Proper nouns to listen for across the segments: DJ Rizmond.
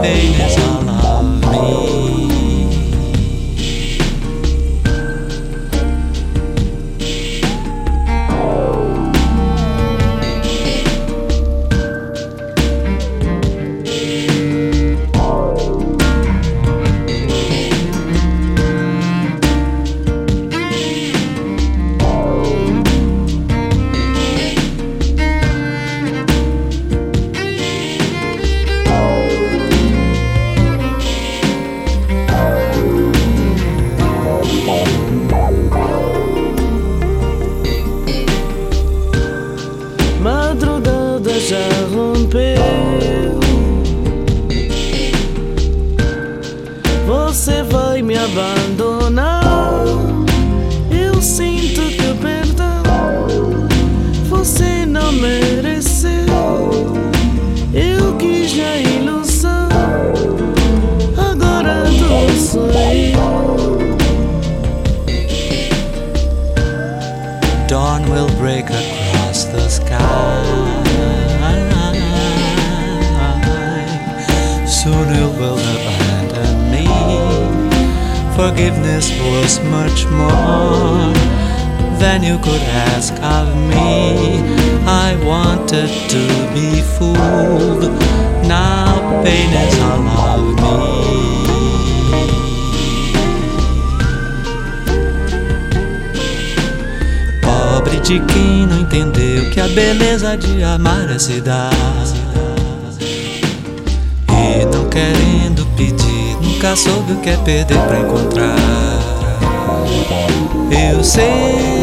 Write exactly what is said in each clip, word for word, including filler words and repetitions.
Pain is all of me. você vai me abandonar. Eu sinto teu perdão, você não mereceu. Eu quis a ilusão, agora tu sou eu. Dawn will break across the sky. Soon you will abandon me. Forgiveness was much more than you could ask of me. I wanted to be fooled, now pain is all of me. Pobre de quem não entendeu que a beleza de amar é se dar. Não querendo pedir, nunca soube o que é perder pra encontrar. Eu sei,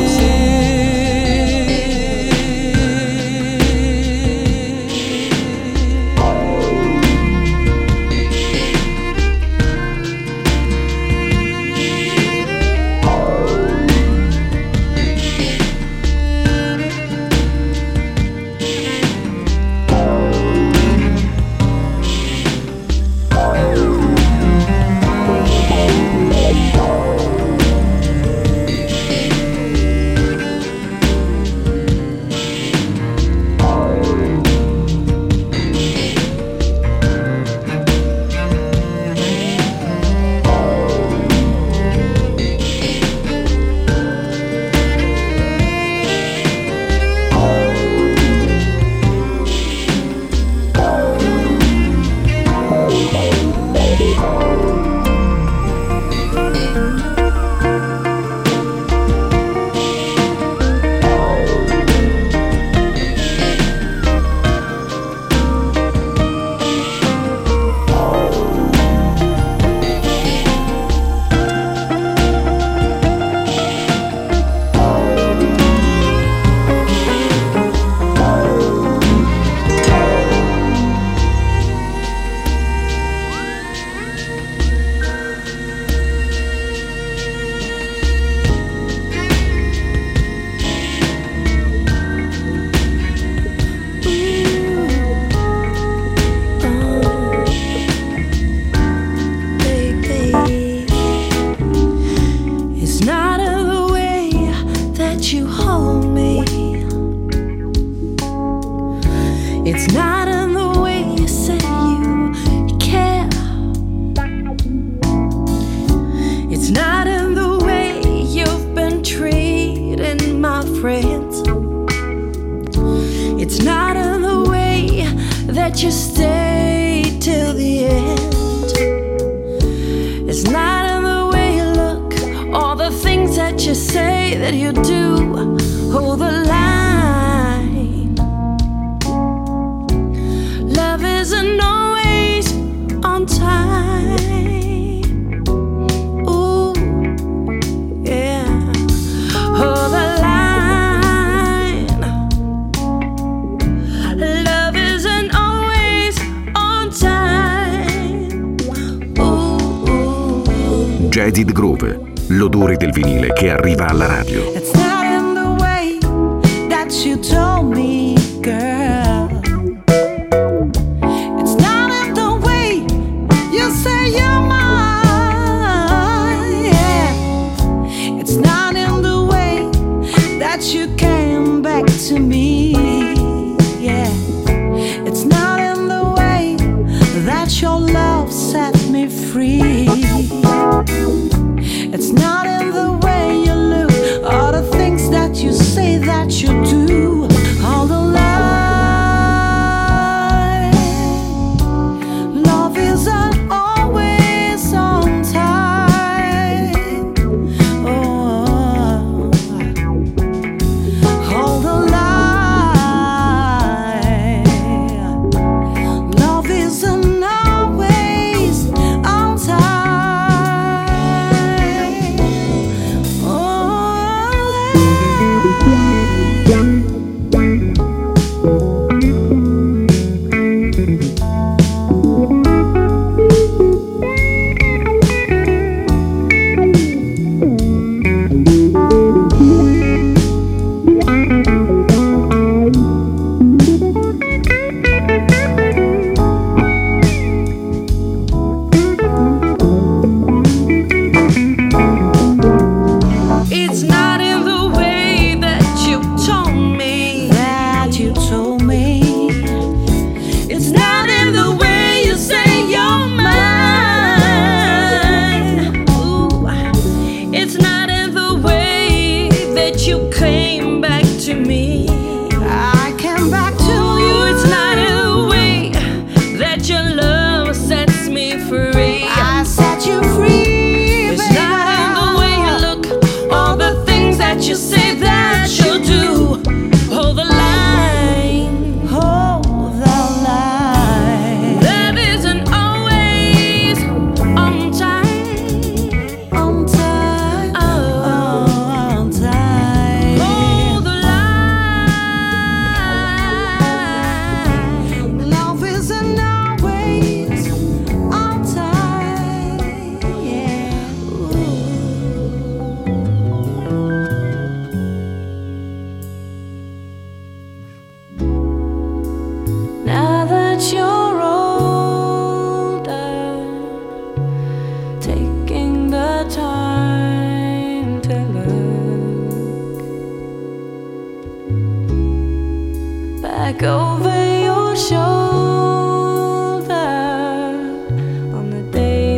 Edit Groove, l'odore del vinile che arriva alla radio. It's not in the way that you told me, girl. It's not in the way you say you're mine. Yeah. It's not in the way that you came back to me. Yeah. It's not in the way that your love set me free. It's not in the way you look or the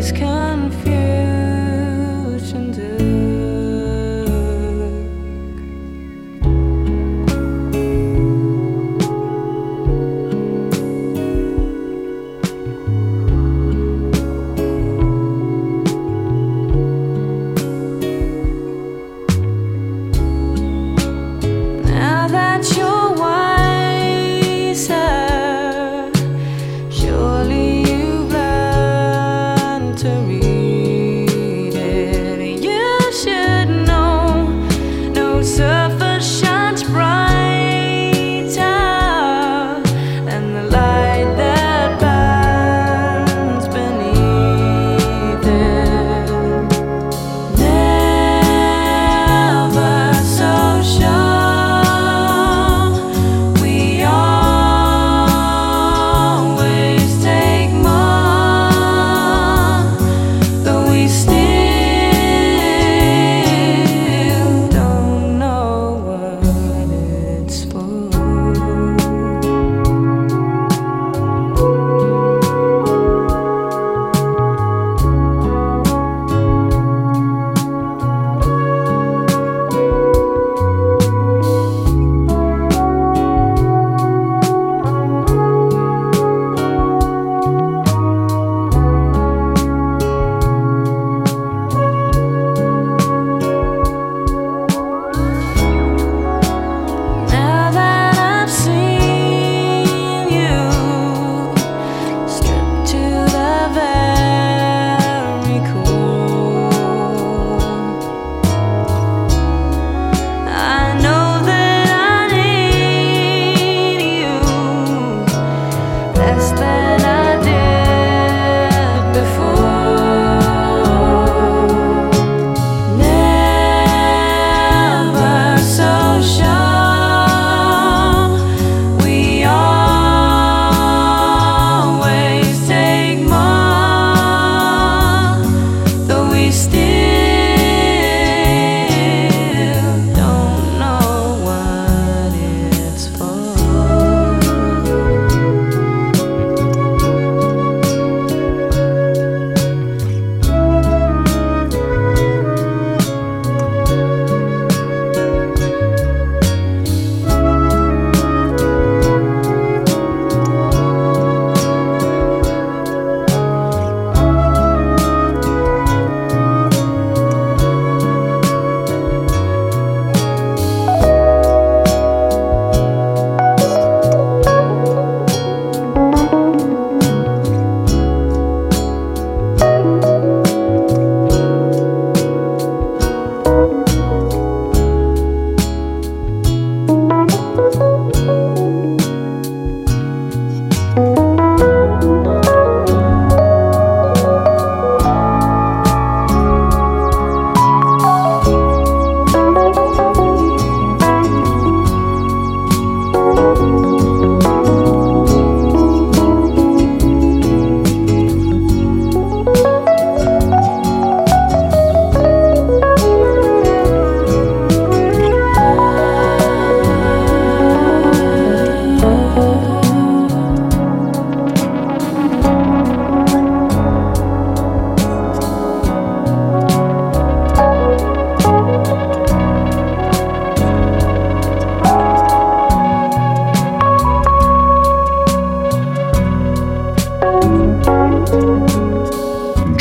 face confusion took. Now that you're wiser,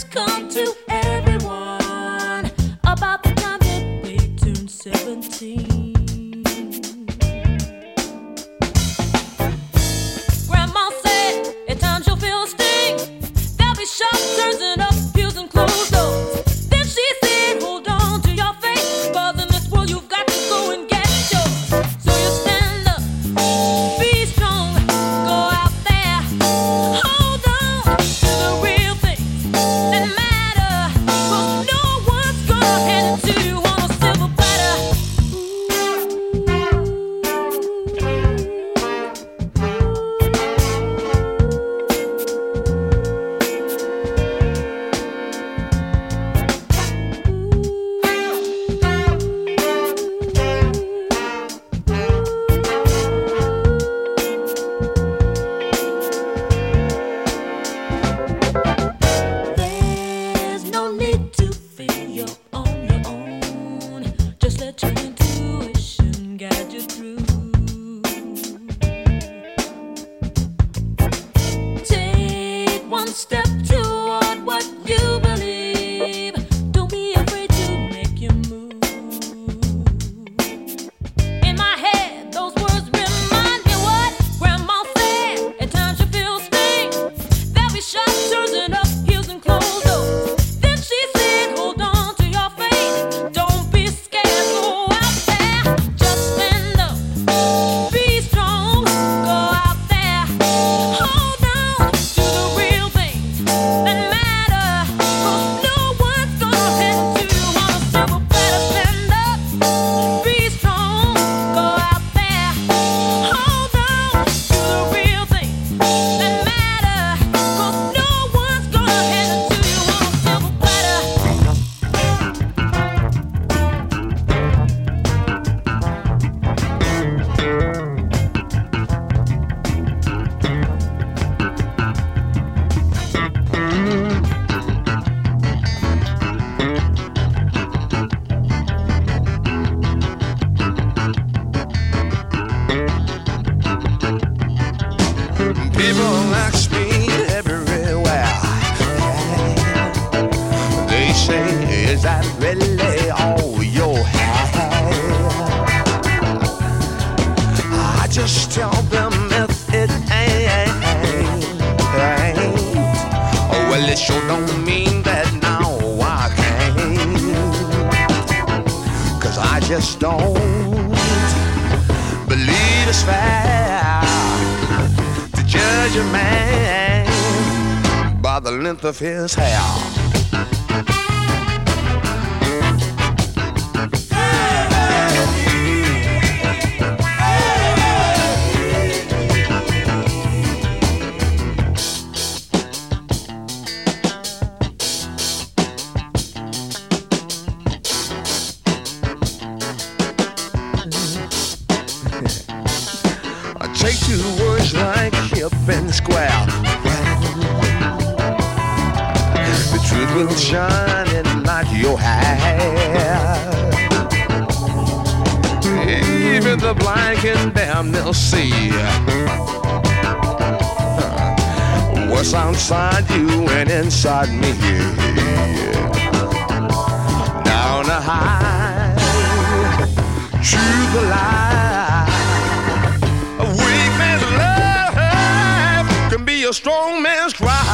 has come to everyone about the time that they turn seventeen. Grandma said, at times you'll feel a sting. There'll be sharp turns and up heels and closed doors. Of his hair. I take two words like hip and square. Truth will shine and light your hair. Even the blind can damn they'll see what's outside you and inside me. Down a high, through the light, a weak man's love can be a strong man's cry.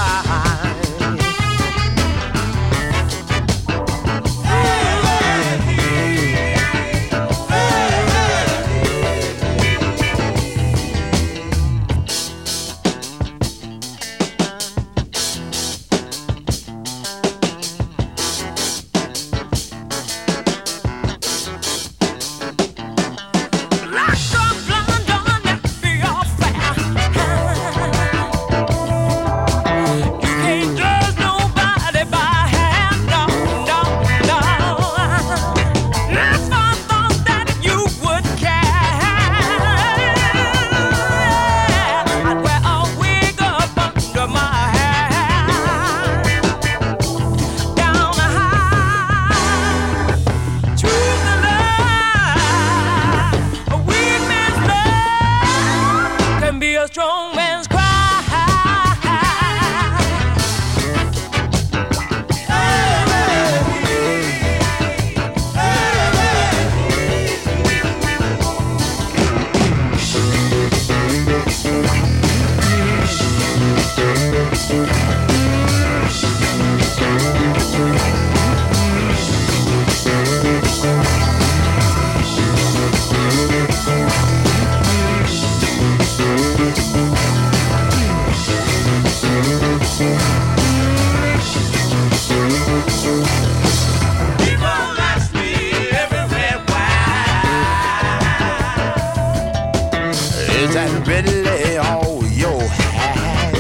is that really all you have?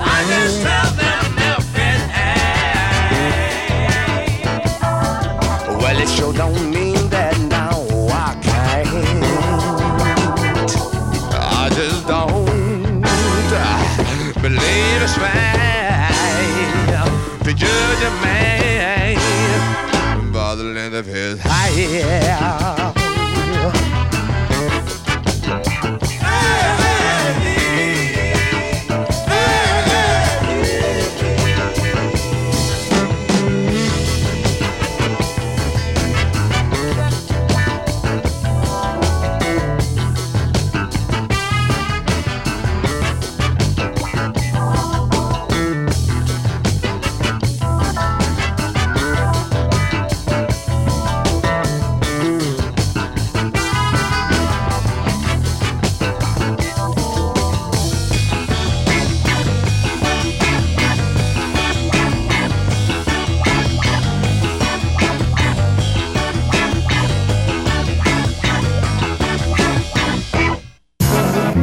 I just love them milking eggs. Well, it sure don't mean that now I can't. I just don't believe it's right to judge a man by the length of his hair.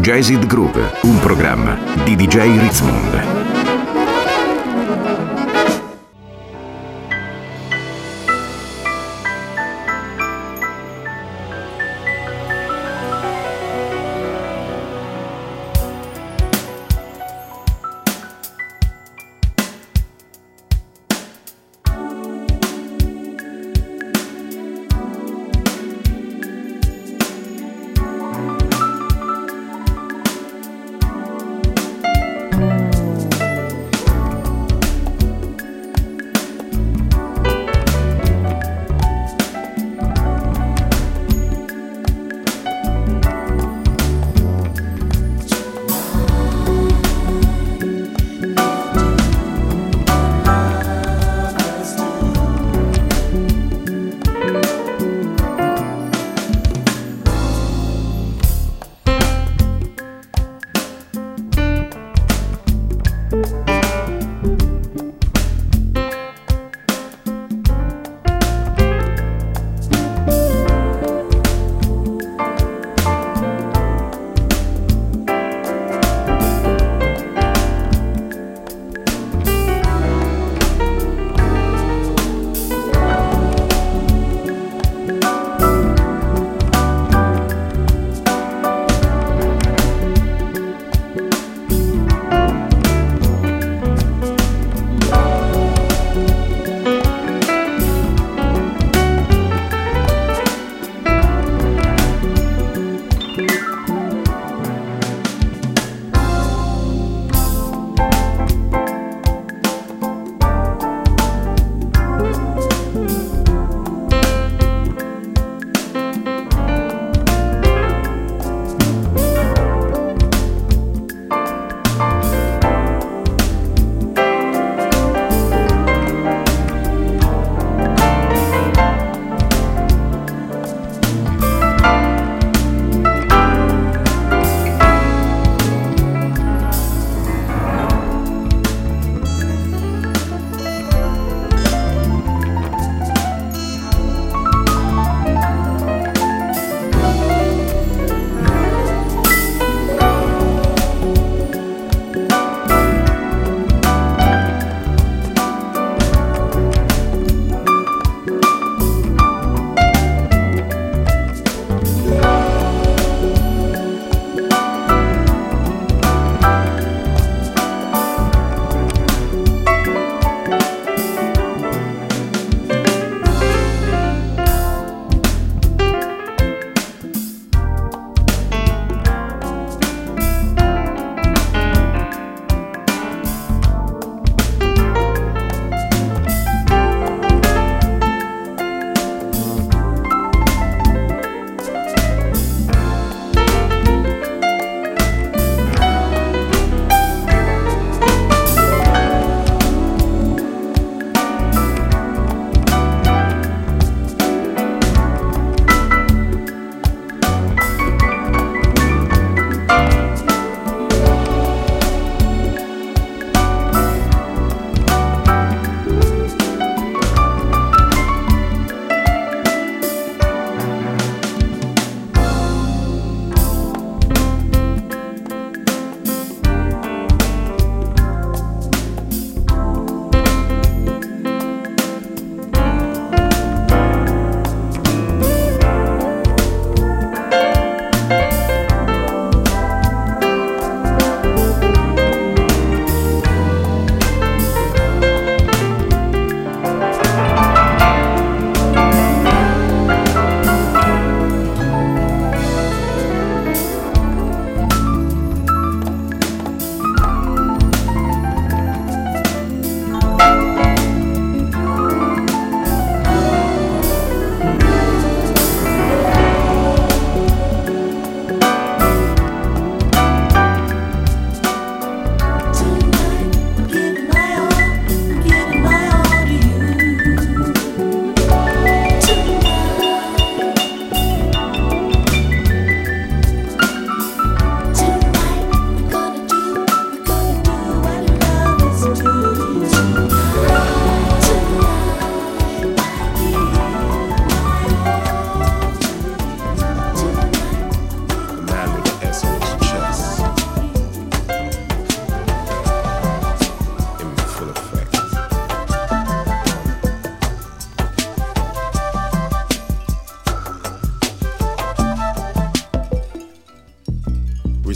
Jazzid Group, un programma di D J Rizmond.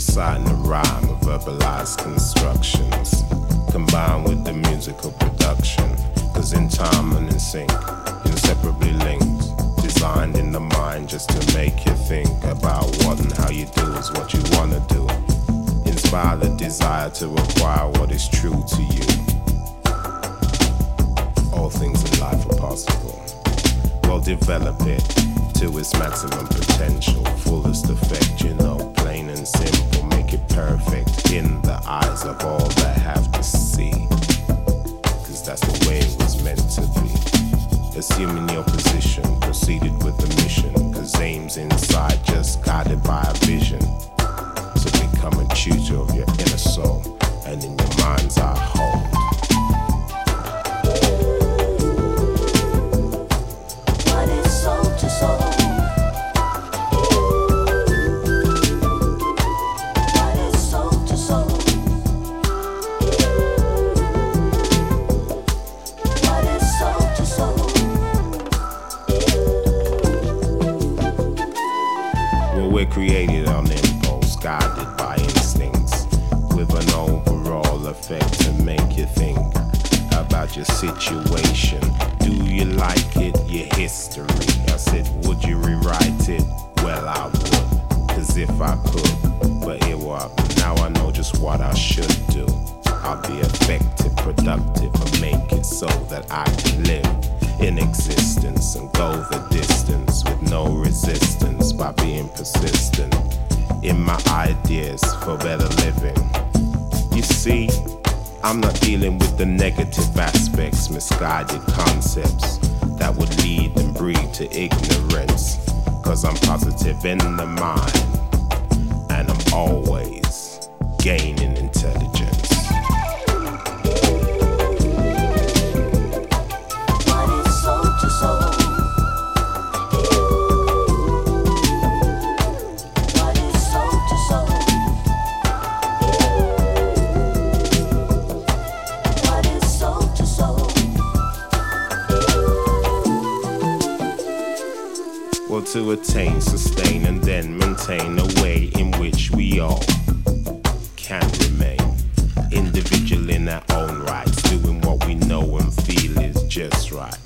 reciting a rhyme of verbalized constructions, combined with the musical production. Cause in time and in sync, inseparably linked, designed in the mind just to make you think about what and how you do is what you wanna do. Inspire the desire to acquire what is true to you. All things in life are possible. Well, develop it to its maximum potential, fullest effect, you know, plain and simple. Make it perfect in the eyes of all that have to see. Cause that's the way it was meant to be. Assuming your position, proceeded with the mission. Cause aims inside just guided by a vision. To become a tutor of your inner soul, and in your mind's eye hold. Created on impulse, guided by instincts, with an overall effect to make you think about your situation. Do you like it? Your history. I said, would you rewrite it? Well, I would, cause if I could, but it won't. Now I know just what I should do. I'll be effective, productive, and make it so that I can live in existence and go the distance with no resistance by being persistent in my ideas for better living. You see, I'm not dealing with the negative aspects, misguided concepts that would lead and breed to ignorance. Cause I'm positive in the mind and I'm always gaining intelligence. To attain, sustain, and then maintain a way in which we all can remain individual in our own rights, doing what we know and feel is just right.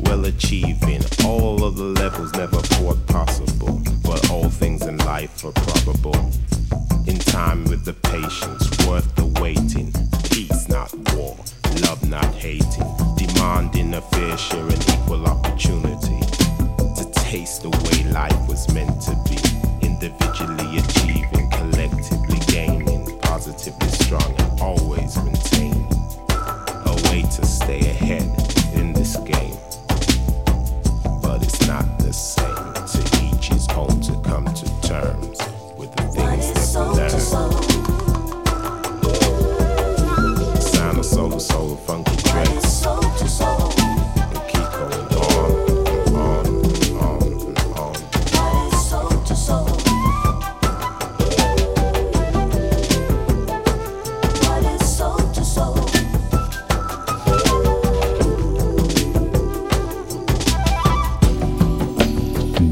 Well, achieving all of the levels never thought possible, but all things in life are probable. In time with the patience, worth the waiting. Peace, not war. Love, not hating. Demanding a fair share and equal opportunity. Taste the way life was meant to be, individually achieving, collectively gaining, positively strong and always maintaining a way to stay ahead in this game. But it's not the same, to each his own, to come to terms with the things that we learn. Sound of soul to soul, funky tracks, and keep going on.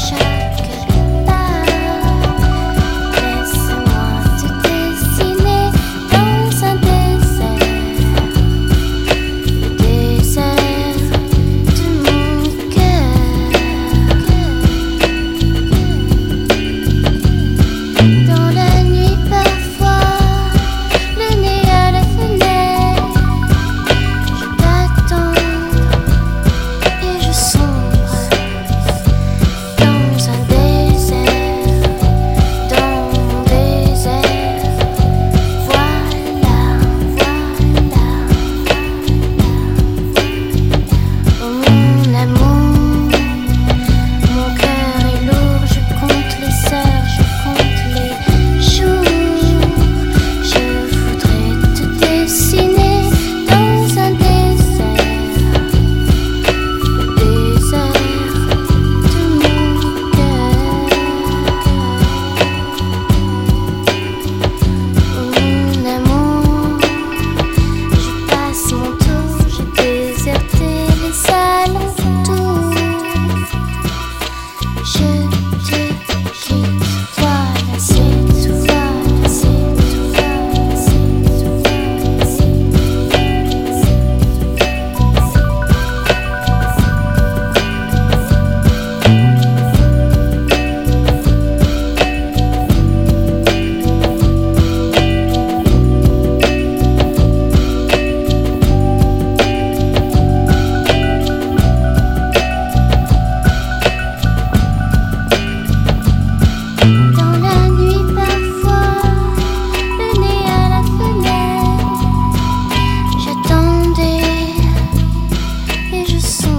Shine. Too soul.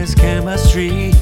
is chemistry.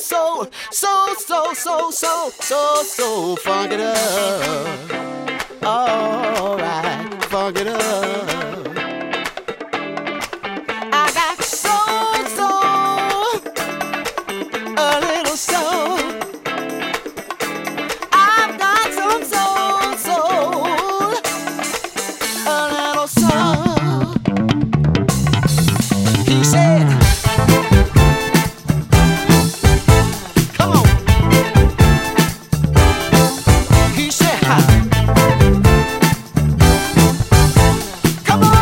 So, so, so, so, so, so, funk it up. alright, fuck it up. I got so, so, a little soul. I've got some soul, soul, a little soul. He said. Come on.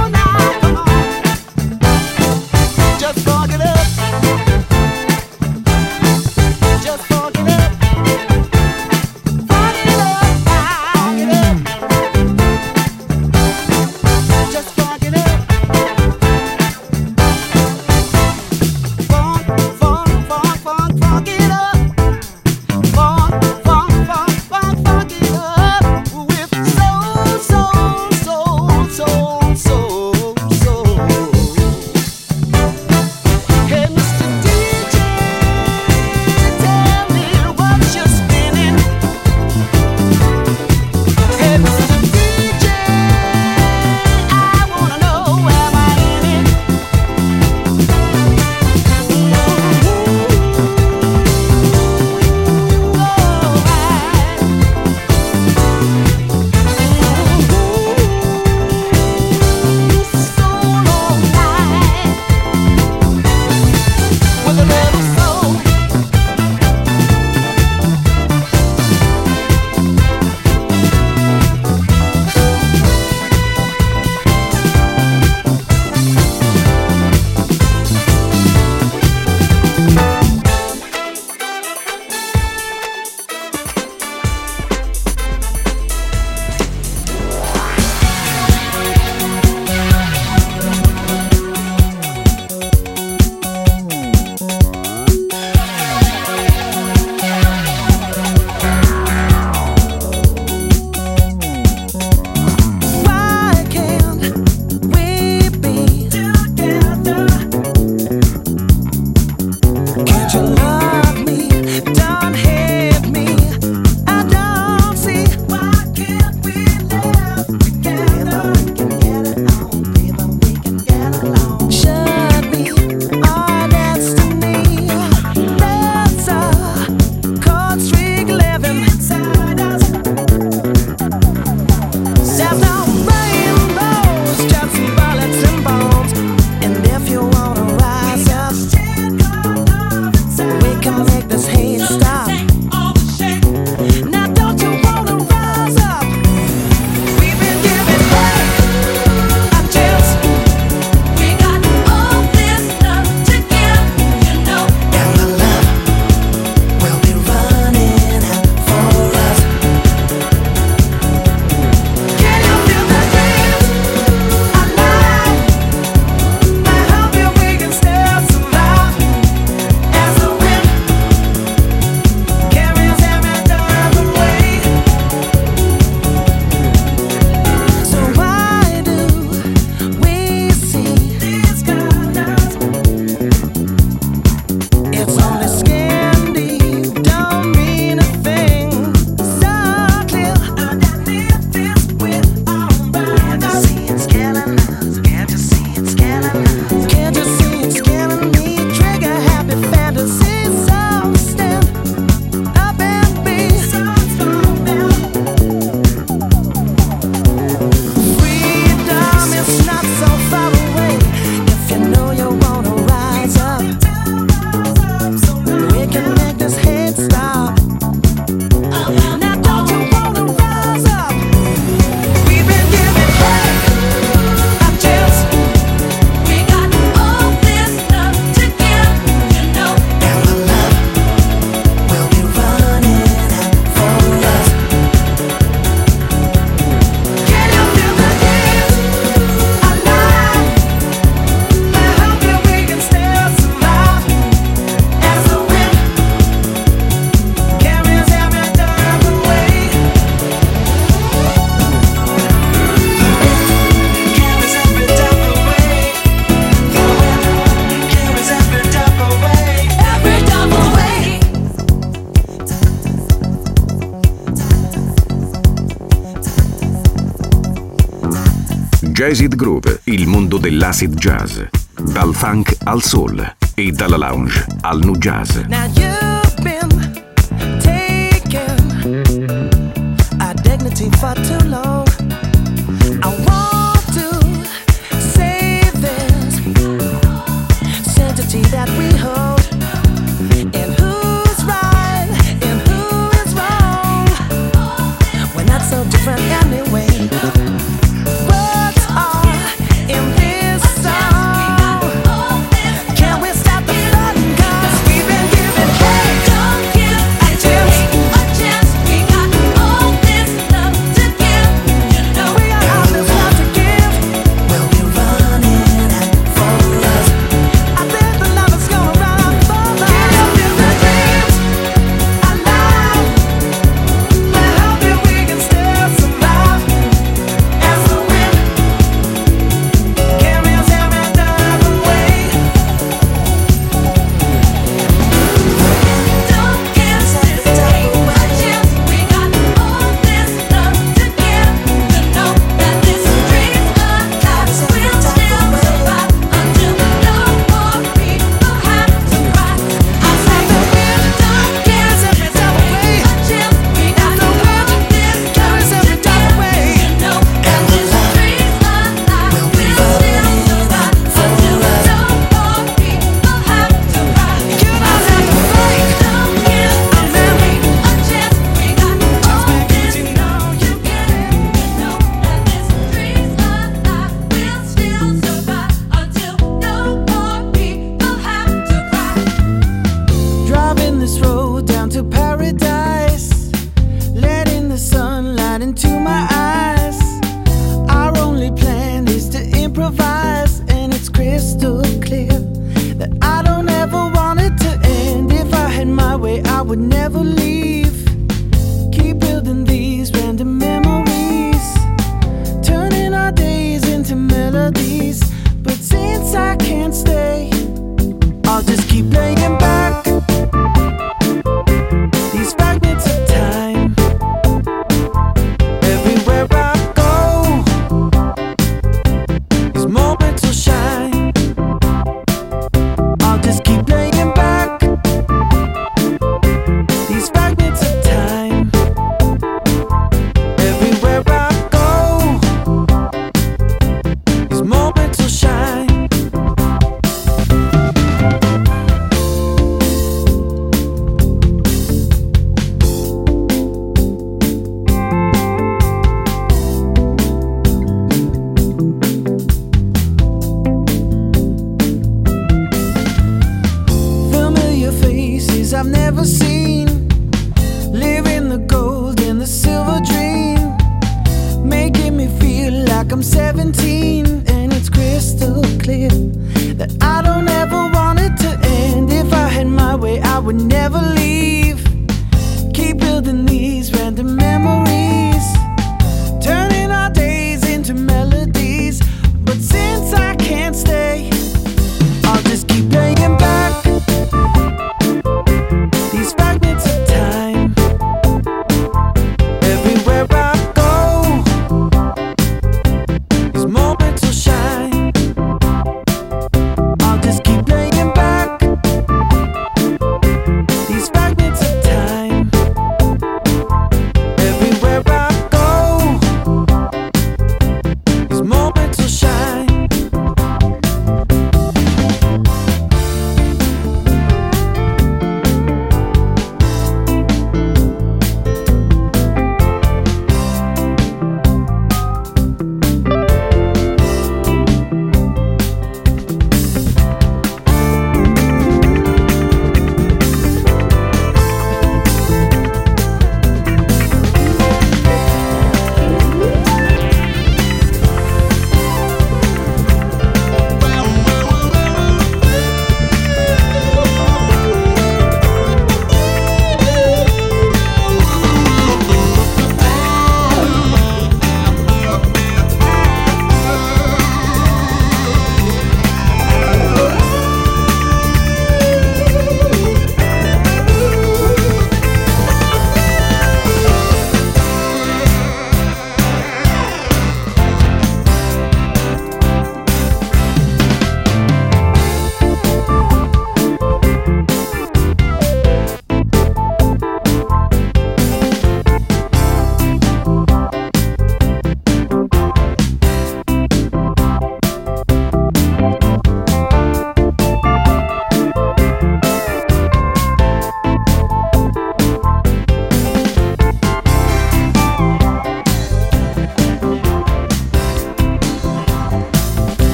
Jazzid Groove, il mondo dell'acid jazz, dal funk al soul e dalla lounge al nu jazz.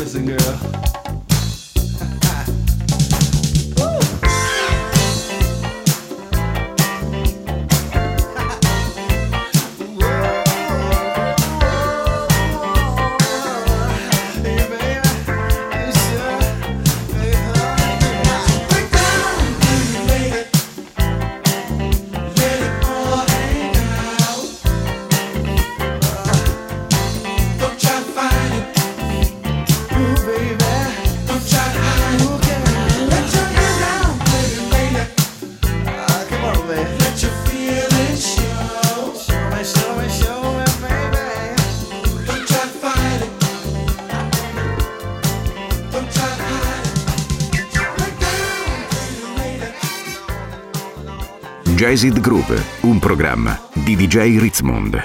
prison, girl. Jazzed Groove, un programma di D J Rizmond.